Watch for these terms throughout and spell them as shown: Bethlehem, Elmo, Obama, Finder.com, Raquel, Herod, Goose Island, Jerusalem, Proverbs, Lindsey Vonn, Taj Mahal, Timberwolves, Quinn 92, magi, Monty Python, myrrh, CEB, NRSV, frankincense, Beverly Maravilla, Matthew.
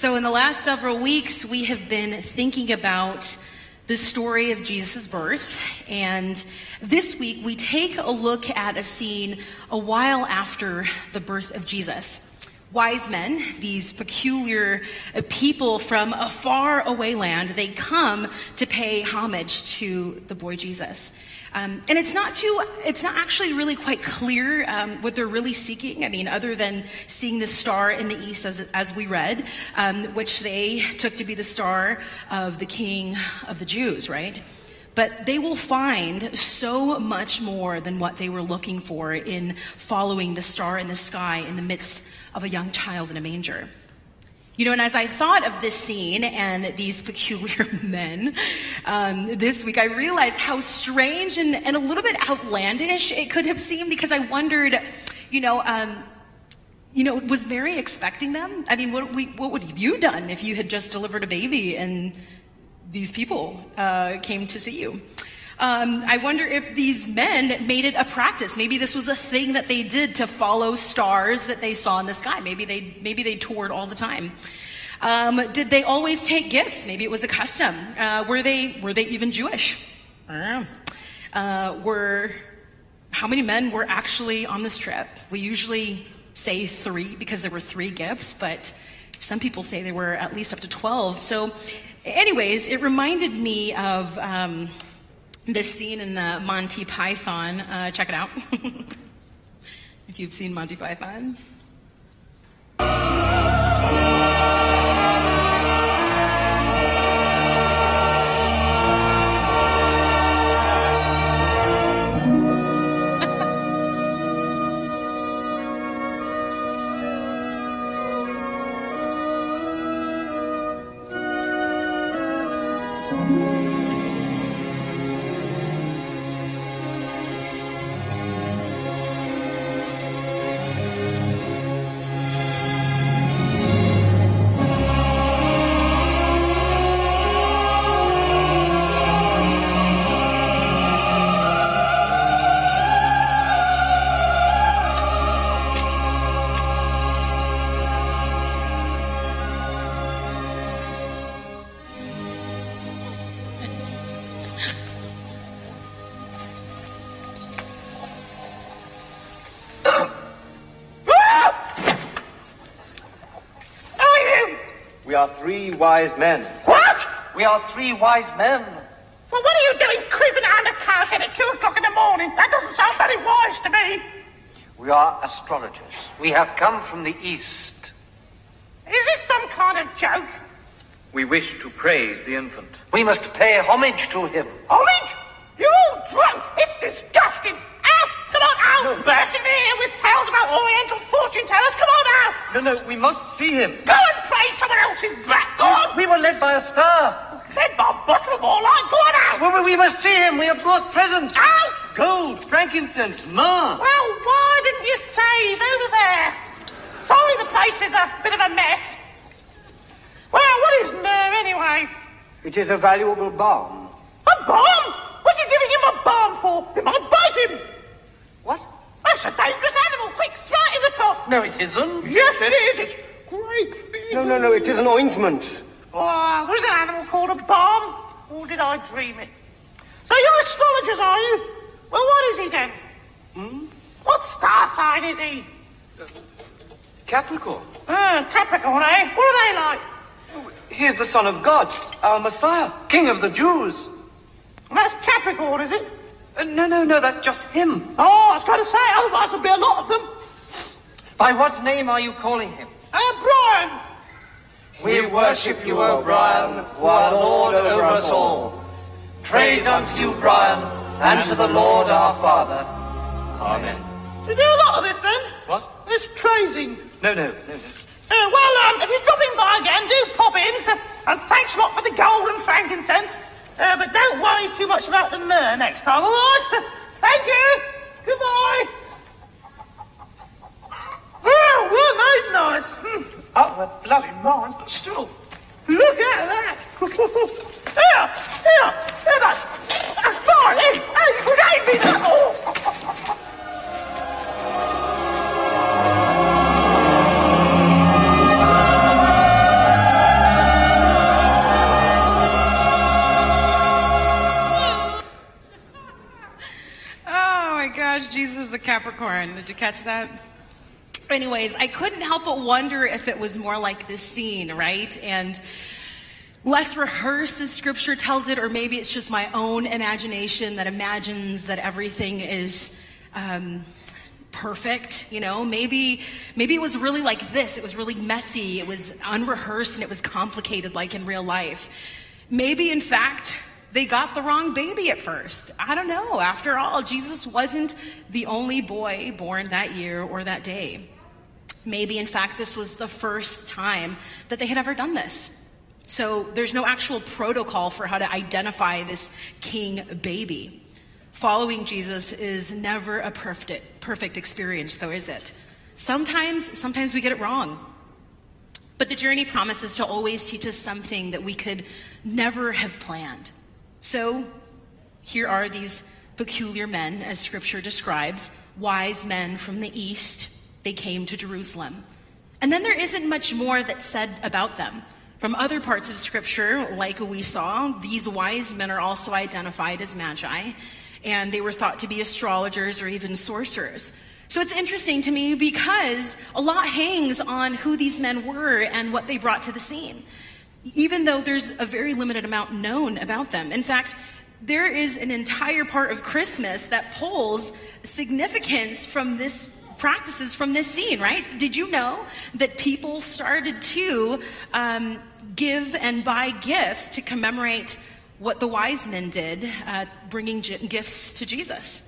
So in the last several weeks, we have been thinking about the story of Jesus' birth, and this week we take a look at a scene a while after the birth of Jesus. Wise men, these peculiar people from a far away land, they come to pay homage to the boy Jesus. And it's not actually really quite clear what they're really seeking. I mean, other than seeing the star in the east, as we read, which they took to be the star of the King of the Jews, right? But they will find so much more than what they were looking for in following the star in the sky in the midst of a young child in a manger. You know, and as I thought of this scene and these peculiar men this week, I realized how strange and a little bit outlandish it could have seemed, because I wondered, was Mary expecting them? I mean, what would you done if you had just delivered a baby and these people came to see you? I wonder if these men made it a practice. Maybe this was a thing that they did to follow stars that they saw in the sky. Maybe they toured all the time. Did they always take gifts? Maybe it was a custom. Were they even Jewish? I don't know. How many men were actually on this trip? We usually say 3 because there were 3 gifts, but some people say there were at least up to 12. So anyways, it reminded me of this scene in the Monty Python. Check it out. If you've seen Monty Python. Wise men. What? We are 3 wise men. Well, what are you doing creeping around the cow's head at 2:00 in the morning? That doesn't sound very wise to me. We are astrologers. We have come from the east. Is this some kind of joke? We wish to praise the infant. We must pay homage to him. Homage? You're all drunk. It's disgusting. Out! Come on, out! No. Burst into here with tales about oriental fortune tellers. Come on, out! No, we must see him. Go and praise someone else's brat. Go on! We were led by a star. Led by a bottle of all right. Go on, out! Well, we must see him. We have brought presents. Out! Gold, frankincense, myrrh. Well, why didn't you say he's over there? Sorry, the place is a bit of a mess. Well, what is myrrh anyway? It is a valuable balm. A balm? What are you giving him a balm for? It might bite him. What? That's a dangerous animal. Quick, throw it in the pot. No, it isn't. Yes, it is. It's great big. No, it is an ointment. Oh, there's an animal called a balm. Or did I dream it? So you're astrologers, are you? Well, what is he then? What star sign is he? Capricorn. Capricorn, eh? What are they like? Oh, he is the son of God, our Messiah, King of the Jews. That's Capricorn, is it? No, that's just him. Oh, I was going to say, otherwise there'd be a lot of them. By what name are you calling him? O'Brien. We worship you, O'Brien, who are Lord over us all. Praise unto you, Brian, and to the Lord our Father. Amen. Did you do a lot of this, then? What? This praising. No. If you drop in by again, do pop in. And thanks a lot for the gold and frankincense. But don't worry too much about the myrrh next time, all right? Thank you. Goodbye. Oh, weren't they nice? Oh, bloody mine, but still. Look at that. Here, that's fine. Hey, you forgave me that. Oh. is a Capricorn. Did you catch that? Anyways, I couldn't help but wonder if it was more like this scene, right? And less rehearsed as scripture tells it, or maybe it's just my own imagination that imagines that everything is perfect, you know? Maybe it was really like this. It was really messy. It was unrehearsed and it was complicated like in real life. Maybe, in fact, they got the wrong baby at first. I don't know. After all, Jesus wasn't the only boy born that year or that day. Maybe, in fact, this was the first time that they had ever done this. So there's no actual protocol for how to identify this king baby. Following Jesus is never a perfect experience, though, is it? Sometimes we get it wrong. But the journey promises to always teach us something that we could never have planned. So here are these peculiar men, as scripture describes, wise men from the east. They came to Jerusalem. And then there isn't much more that's said about them. From other parts of scripture, like we saw, these wise men are also identified as magi, and they were thought to be astrologers or even sorcerers. So it's interesting to me because a lot hangs on who these men were and what they brought to the scene, even though there's a very limited amount known about them. In fact, there is an entire part of Christmas that pulls significance from this practices from this scene, right? Did you know that people started to give and buy gifts to commemorate what the wise men did, bringing gifts to Jesus?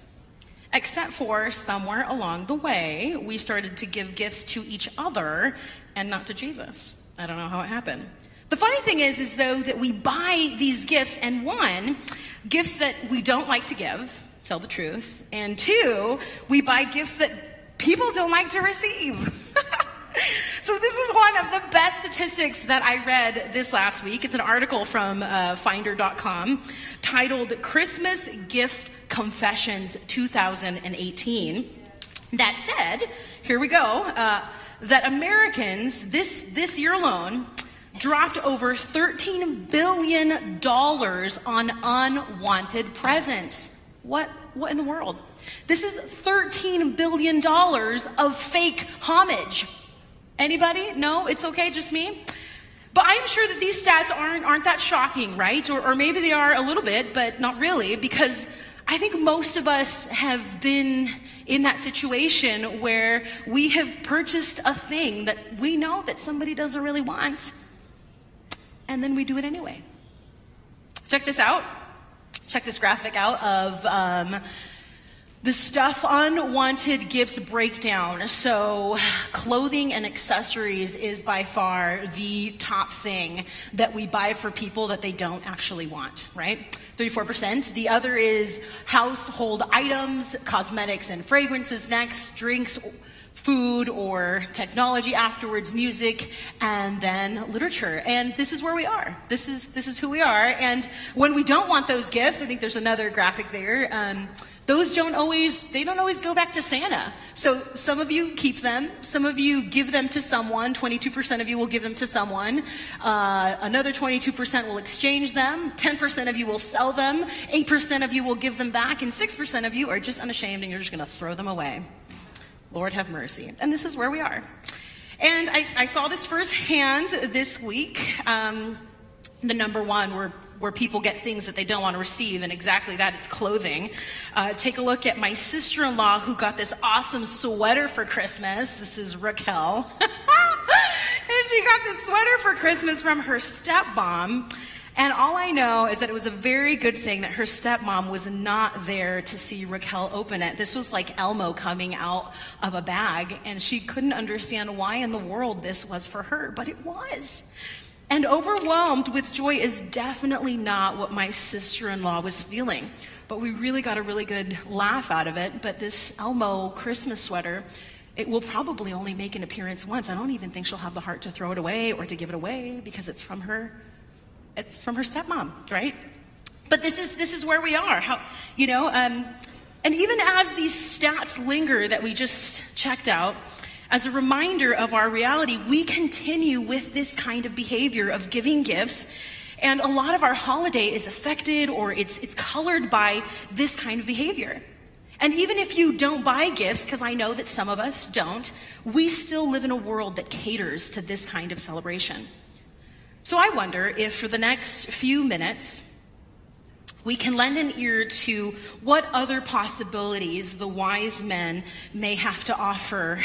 Except for somewhere along the way, we started to give gifts to each other and not to Jesus. I don't know how it happened. The funny thing is though, that we buy these gifts, and one, gifts that we don't like to give, tell the truth, and two, we buy gifts that people don't like to receive. So this is one of the best statistics that I read this last week. It's an article from Finder.com titled Christmas Gift Confessions 2018 that said, here we go, that Americans this year alone dropped over $13 billion on unwanted presents. What in the world? This is $13 billion of fake homage. Anybody? No? It's okay, just me? But I'm sure that these stats aren't that shocking, right? Or maybe they are a little bit, but not really, because I think most of us have been in that situation where we have purchased a thing that we know that somebody doesn't really want, and then we do it anyway. Check this out. Check this graphic out of the stuff unwanted gifts breakdown. So clothing and accessories is by far the top thing that we buy for people that they don't actually want, right? 34%. The other is household items, cosmetics and fragrances next, drinks, food or technology afterwards, music, and then literature. And this is where we are. This is who we are. And when we don't want those gifts, I think there's another graphic there. Those don't always go back to Santa. So some of you keep them. Some of you give them to someone. 22% of you will give them to someone. Another 22% will exchange them. 10% of you will sell them. 8% of you will give them back. And 6% of you are just unashamed and you're just going to throw them away. Lord have mercy. And this is where we are. And I saw this firsthand this week. The number one where people get things that they don't want to receive, and exactly that, it's clothing. Take a look at my sister-in-law who got this awesome sweater for Christmas. This is Raquel. And she got this sweater for Christmas from her stepmom. And all I know is that it was a very good thing that her stepmom was not there to see Raquel open it. This was like Elmo coming out of a bag, and she couldn't understand why in the world this was for her, but it was. And overwhelmed with joy is definitely not what my sister-in-law was feeling. But we really got a really good laugh out of it. But this Elmo Christmas sweater, it will probably only make an appearance once. I don't even think she'll have the heart to throw it away or to give it away because it's from her. It's from her stepmom, right? But this is where we are. How, you know? And even as these stats linger that we just checked out, as a reminder of our reality, we continue with this kind of behavior of giving gifts, and a lot of our holiday is affected or it's colored by this kind of behavior. And even if you don't buy gifts, because I know that some of us don't, we still live in a world that caters to this kind of celebration. So I wonder if for the next few minutes, we can lend an ear to what other possibilities the wise men may have to offer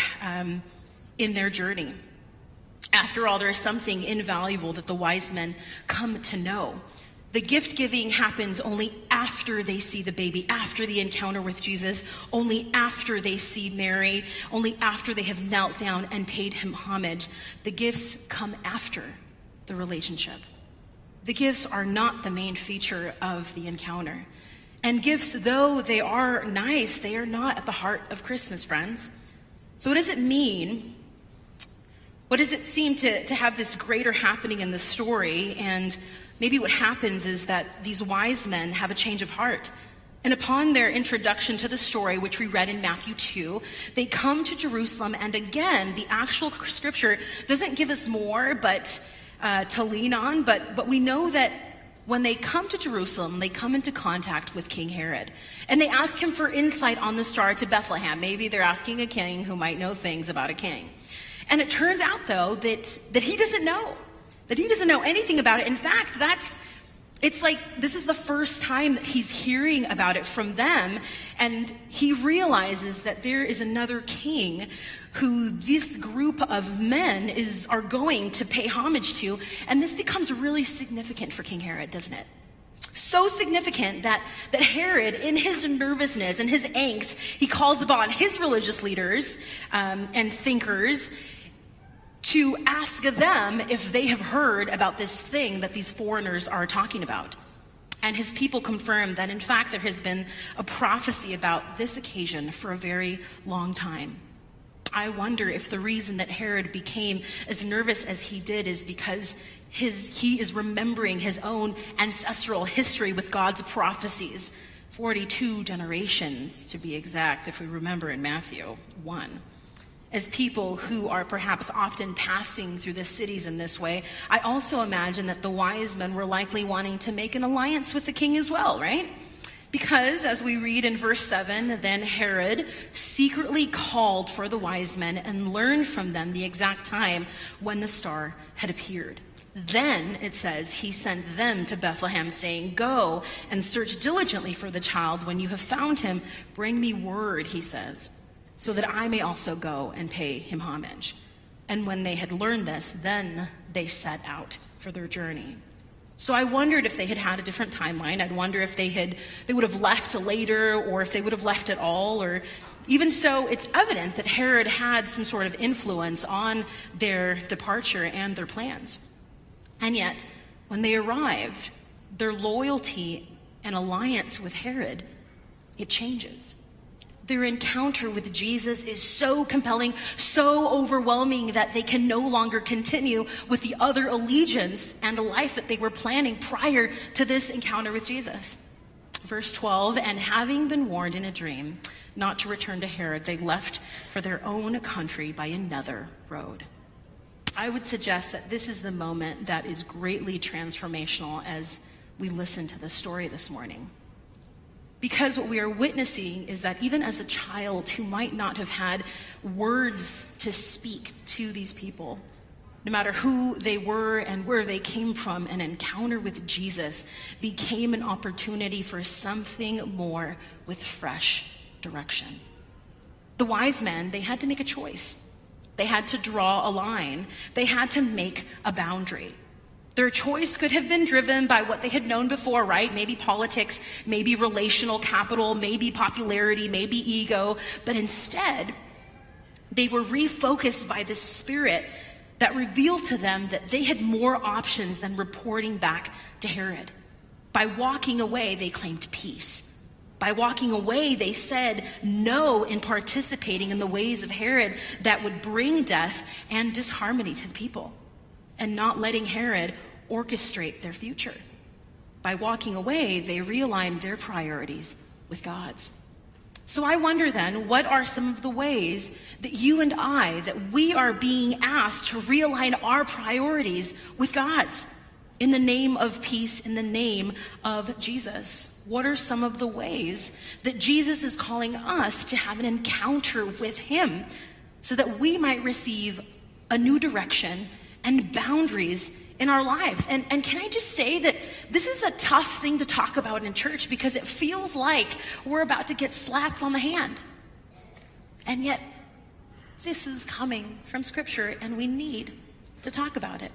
in their journey. After all, there's something invaluable that the wise men come to know. The gift giving happens only after they see the baby, after the encounter with Jesus, only after they see Mary, only after they have knelt down and paid him homage. The gifts come after the relationship. The gifts are not the main feature of the encounter. And gifts, though they are nice, they are not at the heart of Christmas, friends. So what does it mean? What does it seem to have this greater happening in the story? And maybe what happens is that these wise men have a change of heart. And upon their introduction to the story, which we read in Matthew 2, they come to Jerusalem. And again, the actual scripture doesn't give us more but to lean on. But we know that when they come to Jerusalem, they come into contact with King Herod. And they ask him for insight on the star to Bethlehem. Maybe they're asking a king who might know things about a king. And it turns out, though, that he doesn't know. That he doesn't know anything about it. In fact, it's like this is the first time that he's hearing about it from them. And he realizes that there is another king who this group of men are going to pay homage to. And this becomes really significant for King Herod, doesn't it? So significant that Herod, in his nervousness and his angst, he calls upon his religious leaders and thinkers to ask them if they have heard about this thing that these foreigners are talking about. And his people confirm that, in fact, there has been a prophecy about this occasion for a very long time. I wonder if the reason that Herod became as nervous as he did is because he is remembering his own ancestral history with God's prophecies. 42 generations, to be exact, if we remember in Matthew 1. As people who are perhaps often passing through the cities in this way, I also imagine that the wise men were likely wanting to make an alliance with the king as well, right? Because, as we read in verse 7, then Herod secretly called for the wise men and learned from them the exact time when the star had appeared. Then, it says, he sent them to Bethlehem, saying, "Go and search diligently for the child. When you have found him, bring me word," he says, "so that I may also go and pay him homage." And when they had learned this, then they set out for their journey. So I wondered if they had had a different timeline. I'd wonder if they would have left later, or if they would have left at all. Or even so, it's evident that Herod had some sort of influence on their departure and their plans. And yet, when they arrived, their loyalty and alliance with Herod, it changes. Their encounter with Jesus is so compelling, so overwhelming that they can no longer continue with the other allegiance and the life that they were planning prior to this encounter with Jesus. Verse 12, and having been warned in a dream not to return to Herod, they left for their own country by another road. I would suggest that this is the moment that is greatly transformational as we listen to the story this morning. Because what we are witnessing is that even as a child who might not have had words to speak to these people, no matter who they were and where they came from, an encounter with Jesus became an opportunity for something more with fresh direction. The wise men, they had to make a choice. They had to draw a line. They had to make a boundary. Their choice could have been driven by what they had known before, right? Maybe politics, maybe relational capital, maybe popularity, maybe ego. But instead, they were refocused by the Spirit that revealed to them that they had more options than reporting back to Herod. By walking away, they claimed peace. By walking away, they said no in participating in the ways of Herod that would bring death and disharmony to the people, and not letting Herod orchestrate their future. By walking away, they realigned their priorities with God's. So I wonder then, what are some of the ways that you and I, that we are being asked to realign our priorities with God's? in the name of peace, in the name of Jesus? What are some of the ways that Jesus is calling us to have an encounter with him so that we might receive a new direction and boundaries in our lives? And can I just say that this is a tough thing to talk about in church because it feels like we're about to get slapped on the hand. And yet, this is coming from Scripture, and we need to talk about it.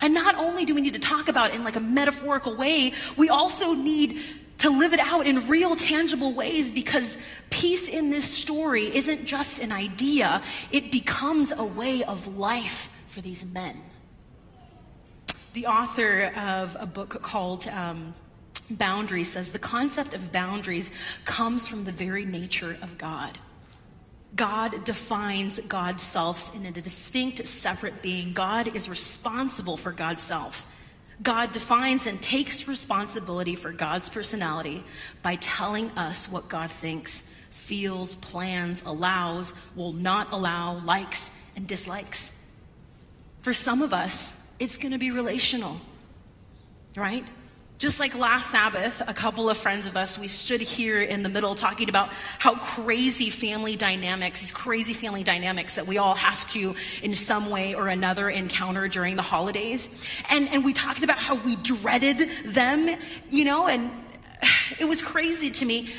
And not only do we need to talk about it in like a metaphorical way, we also need to live it out in real, tangible ways, because peace in this story isn't just an idea. It becomes a way of life for these men. The author of a book called Boundaries says, the concept of boundaries comes from the very nature of God. God defines God's self in a distinct, separate being. God is responsible for God's self. God defines and takes responsibility for God's personality by telling us what God thinks, feels, plans, allows, will not allow, likes, and dislikes. For some of us, it's going to be relational, right? Just like last Sabbath, a couple of friends of us, we stood here in the middle talking about how crazy family dynamics, these crazy family dynamics that we all have to in some way or another encounter during the holidays. And we talked about how we dreaded them, you know, and it was crazy to me.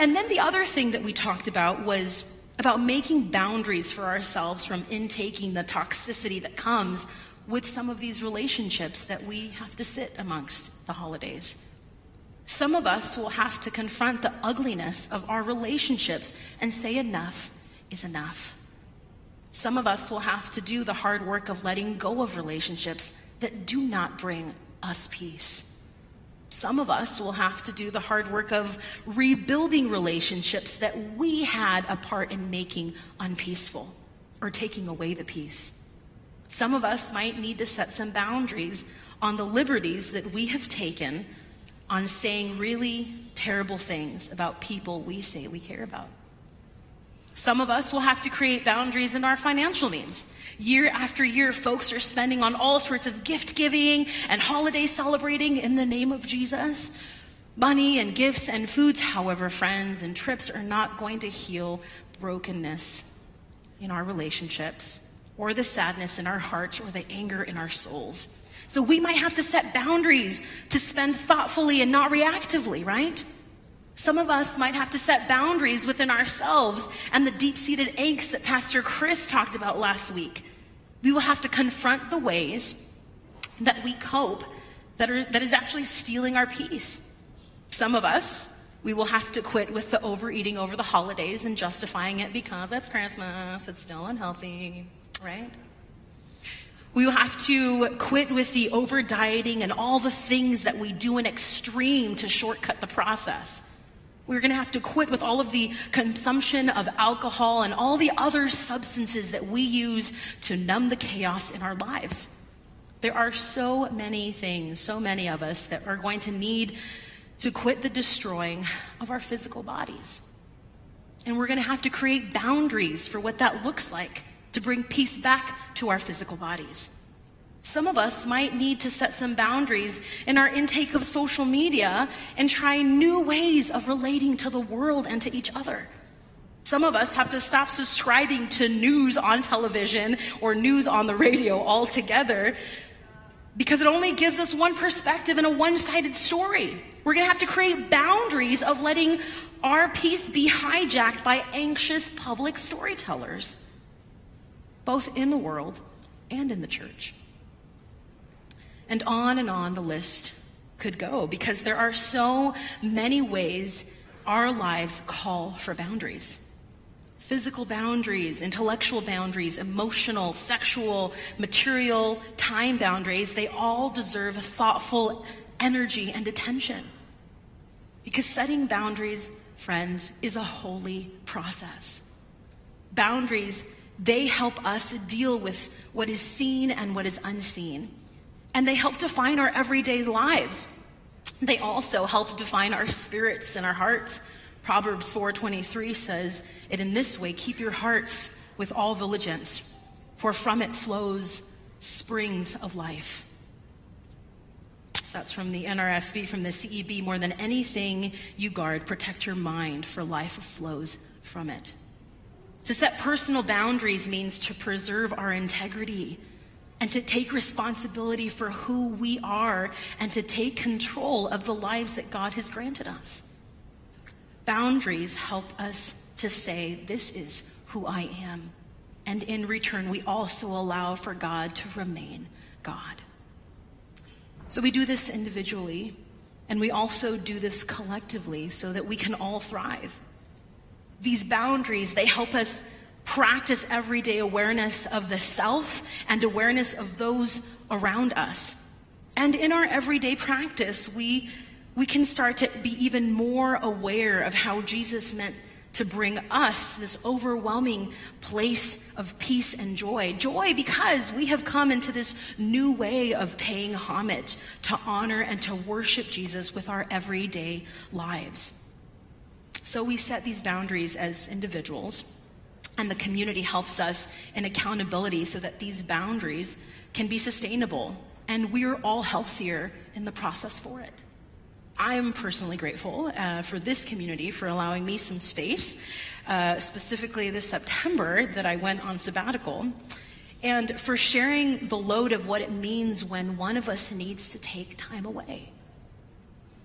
And then the other thing that we talked about was about making boundaries for ourselves from intaking the toxicity that comes with some of these relationships that we have to sit amongst the holidays. Some of us will have to confront the ugliness of our relationships and say enough is enough. Some of us will have to do the hard work of letting go of relationships that do not bring us peace. Some of us will have to do the hard work of rebuilding relationships that we had a part in making unpeaceful or taking away the peace. Some of us might need to set some boundaries on the liberties that we have taken on saying really terrible things about people we say we care about. Some of us will have to create boundaries in our financial means. Year after year, folks are spending on all sorts of gift giving and holiday celebrating in the name of Jesus. Money and gifts and foods, however, friends and trips are not going to heal brokenness in our relationships, or the sadness in our hearts, or the anger in our souls. So we might have to set boundaries to spend thoughtfully and not reactively, right? Some of us might have to set boundaries within ourselves and the deep-seated angst that Pastor Chris talked about last week. We will have to confront the ways that we cope that is actually stealing our peace. Some of us, we will have to quit with the overeating over the holidays and justifying it because it's Christmas, it's still unhealthy, right? We will have to quit with the over-dieting and all the things that we do in extreme to shortcut the process. We're going to have to quit with all of the consumption of alcohol and all the other substances that we use to numb the chaos in our lives. There are so many things, so many of us, that are going to need to quit the destroying of our physical bodies. And we're going to have to create boundaries for what that looks like to bring peace back to our physical bodies. Some of us might need to set some boundaries in our intake of social media and try new ways of relating to the world and to each other. Some of us have to stop subscribing to news on television or news on the radio altogether because it only gives us one perspective and a one-sided story. We're going to have to create boundaries of letting our peace be hijacked by anxious public storytellers, both in the world and in the church. And on the list could go, because there are so many ways our lives call for boundaries. Physical boundaries, intellectual boundaries, emotional, sexual, material, time boundaries, they all deserve thoughtful energy and attention. Because setting boundaries, friends, is a holy process. Boundaries, they help us deal with what is seen and what is unseen. And they help define our everyday lives. They also help define our spirits and our hearts. Proverbs 4:23 says it in this way: keep your hearts with all diligence, for from it flows springs of life. That's from the NRSV, from the CEB. More than anything you guard, protect your mind, for life flows from it. To set personal boundaries means to preserve our integrity and to take responsibility for who we are and to take control of the lives that God has granted us. Boundaries help us to say, this is who I am. And in return, we also allow for God to remain God. So we do this individually, and we also do this collectively so that we can all thrive. These boundaries, they help us practice everyday awareness of the self and awareness of those around us. And in our everyday practice, we can start to be even more aware of how Jesus meant to bring us this overwhelming place of peace and joy. Joy because we have come into this new way of paying homage, to honor and to worship Jesus with our everyday lives. So we set these boundaries as individuals, and the community helps us in accountability so that these boundaries can be sustainable, and we're all healthier in the process for it. I'm personally grateful for this community for allowing me some space, specifically this September that I went on sabbatical, and for sharing the load of what it means when one of us needs to take time away,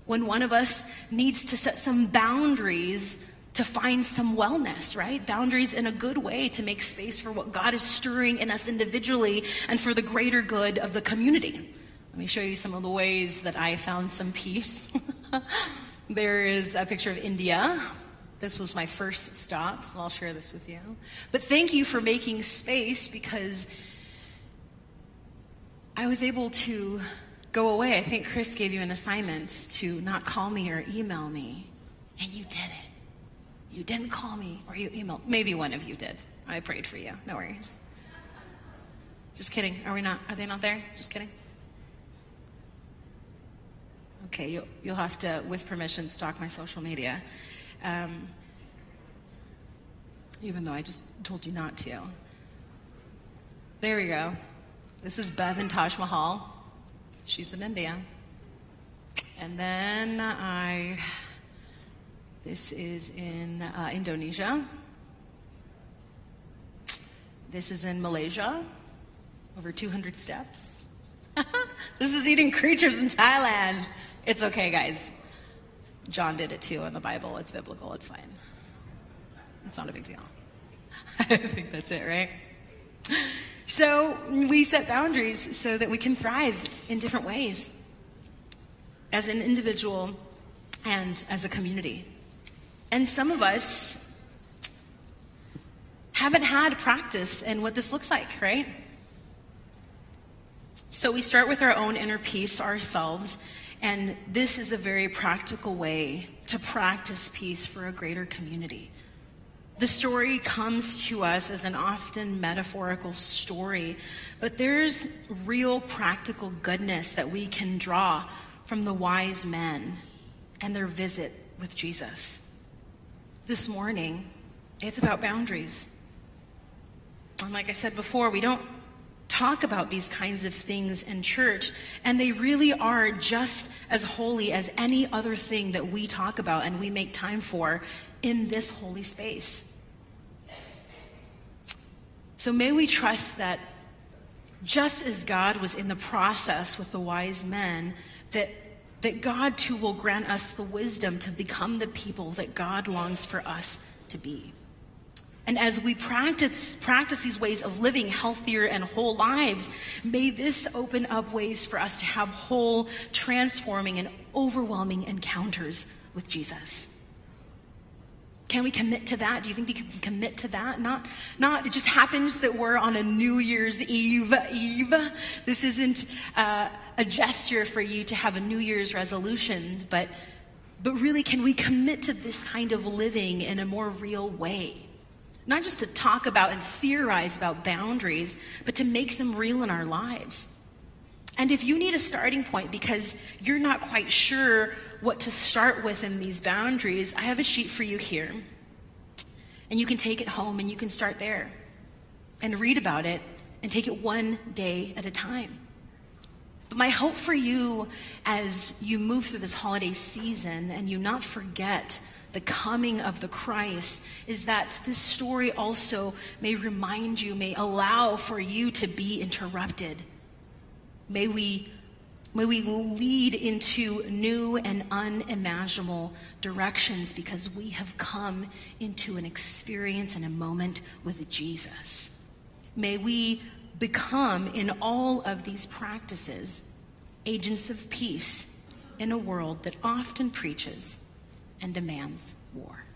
when one of us needs to set some boundaries to find some wellness, right? Boundaries in a good way to make space for what God is stirring in us individually and for the greater good of the community. Let me show you some of the ways that I found some peace. There is a picture of India. This was my first stop, so I'll share this with you. But thank you for making space, because I was able to go away. I think Chris gave you an assignment to not call me or email me, and you did it. You didn't call me or you emailed. Maybe one of you did. I prayed for you. No worries. Just kidding. Are they not there? Just kidding. Okay, you'll have to, with permission, stalk my social media. Even though I just told you not to. There we go. This is Bev in Taj Mahal. She's in India. And then this is in Indonesia. This is in Malaysia. Over 200 steps. This is eating creatures in Thailand. It's okay, guys. John did it too in the Bible. It's biblical. It's fine. It's not a big deal. I think that's it, right? So we set boundaries so that we can thrive in different ways as an individual and as a community. And some of us haven't had practice in what this looks like, right? So we start with our own inner peace ourselves, and this is a very practical way to practice peace for a greater community. The story comes to us as an often metaphorical story, but there's real practical goodness that we can draw from the wise men and their visit with Jesus. This morning, it's about boundaries. And like I said before, we don't talk about these kinds of things in church, and they really are just as holy as any other thing that we talk about and we make time for in this holy space. So may we trust that just as God was in the process with the wise men, that God too will grant us the wisdom to become the people that God longs for us to be. And as we practice these ways of living healthier and whole lives, may this open up ways for us to have whole, transforming, and overwhelming encounters with Jesus. Can we commit to that? Do you think we can commit to that? Not. It just happens that we're on a New Year's Eve. This isn't a gesture for you to have a New Year's resolution, but really, can we commit to this kind of living in a more real way? Not just to talk about and theorize about boundaries, but to make them real in our lives. And if you need a starting point because you're not quite sure what to start with in these boundaries, I have a sheet for you here. And you can take it home and you can start there and read about it and take it one day at a time. But my hope for you as you move through this holiday season and you not forget the coming of the Christ is that this story also may remind you, may allow for you to be interrupted. May we lead into new and unimaginable directions because we have come into an experience and a moment with Jesus. May we become, in all of these practices, agents of peace in a world that often preaches and demands war.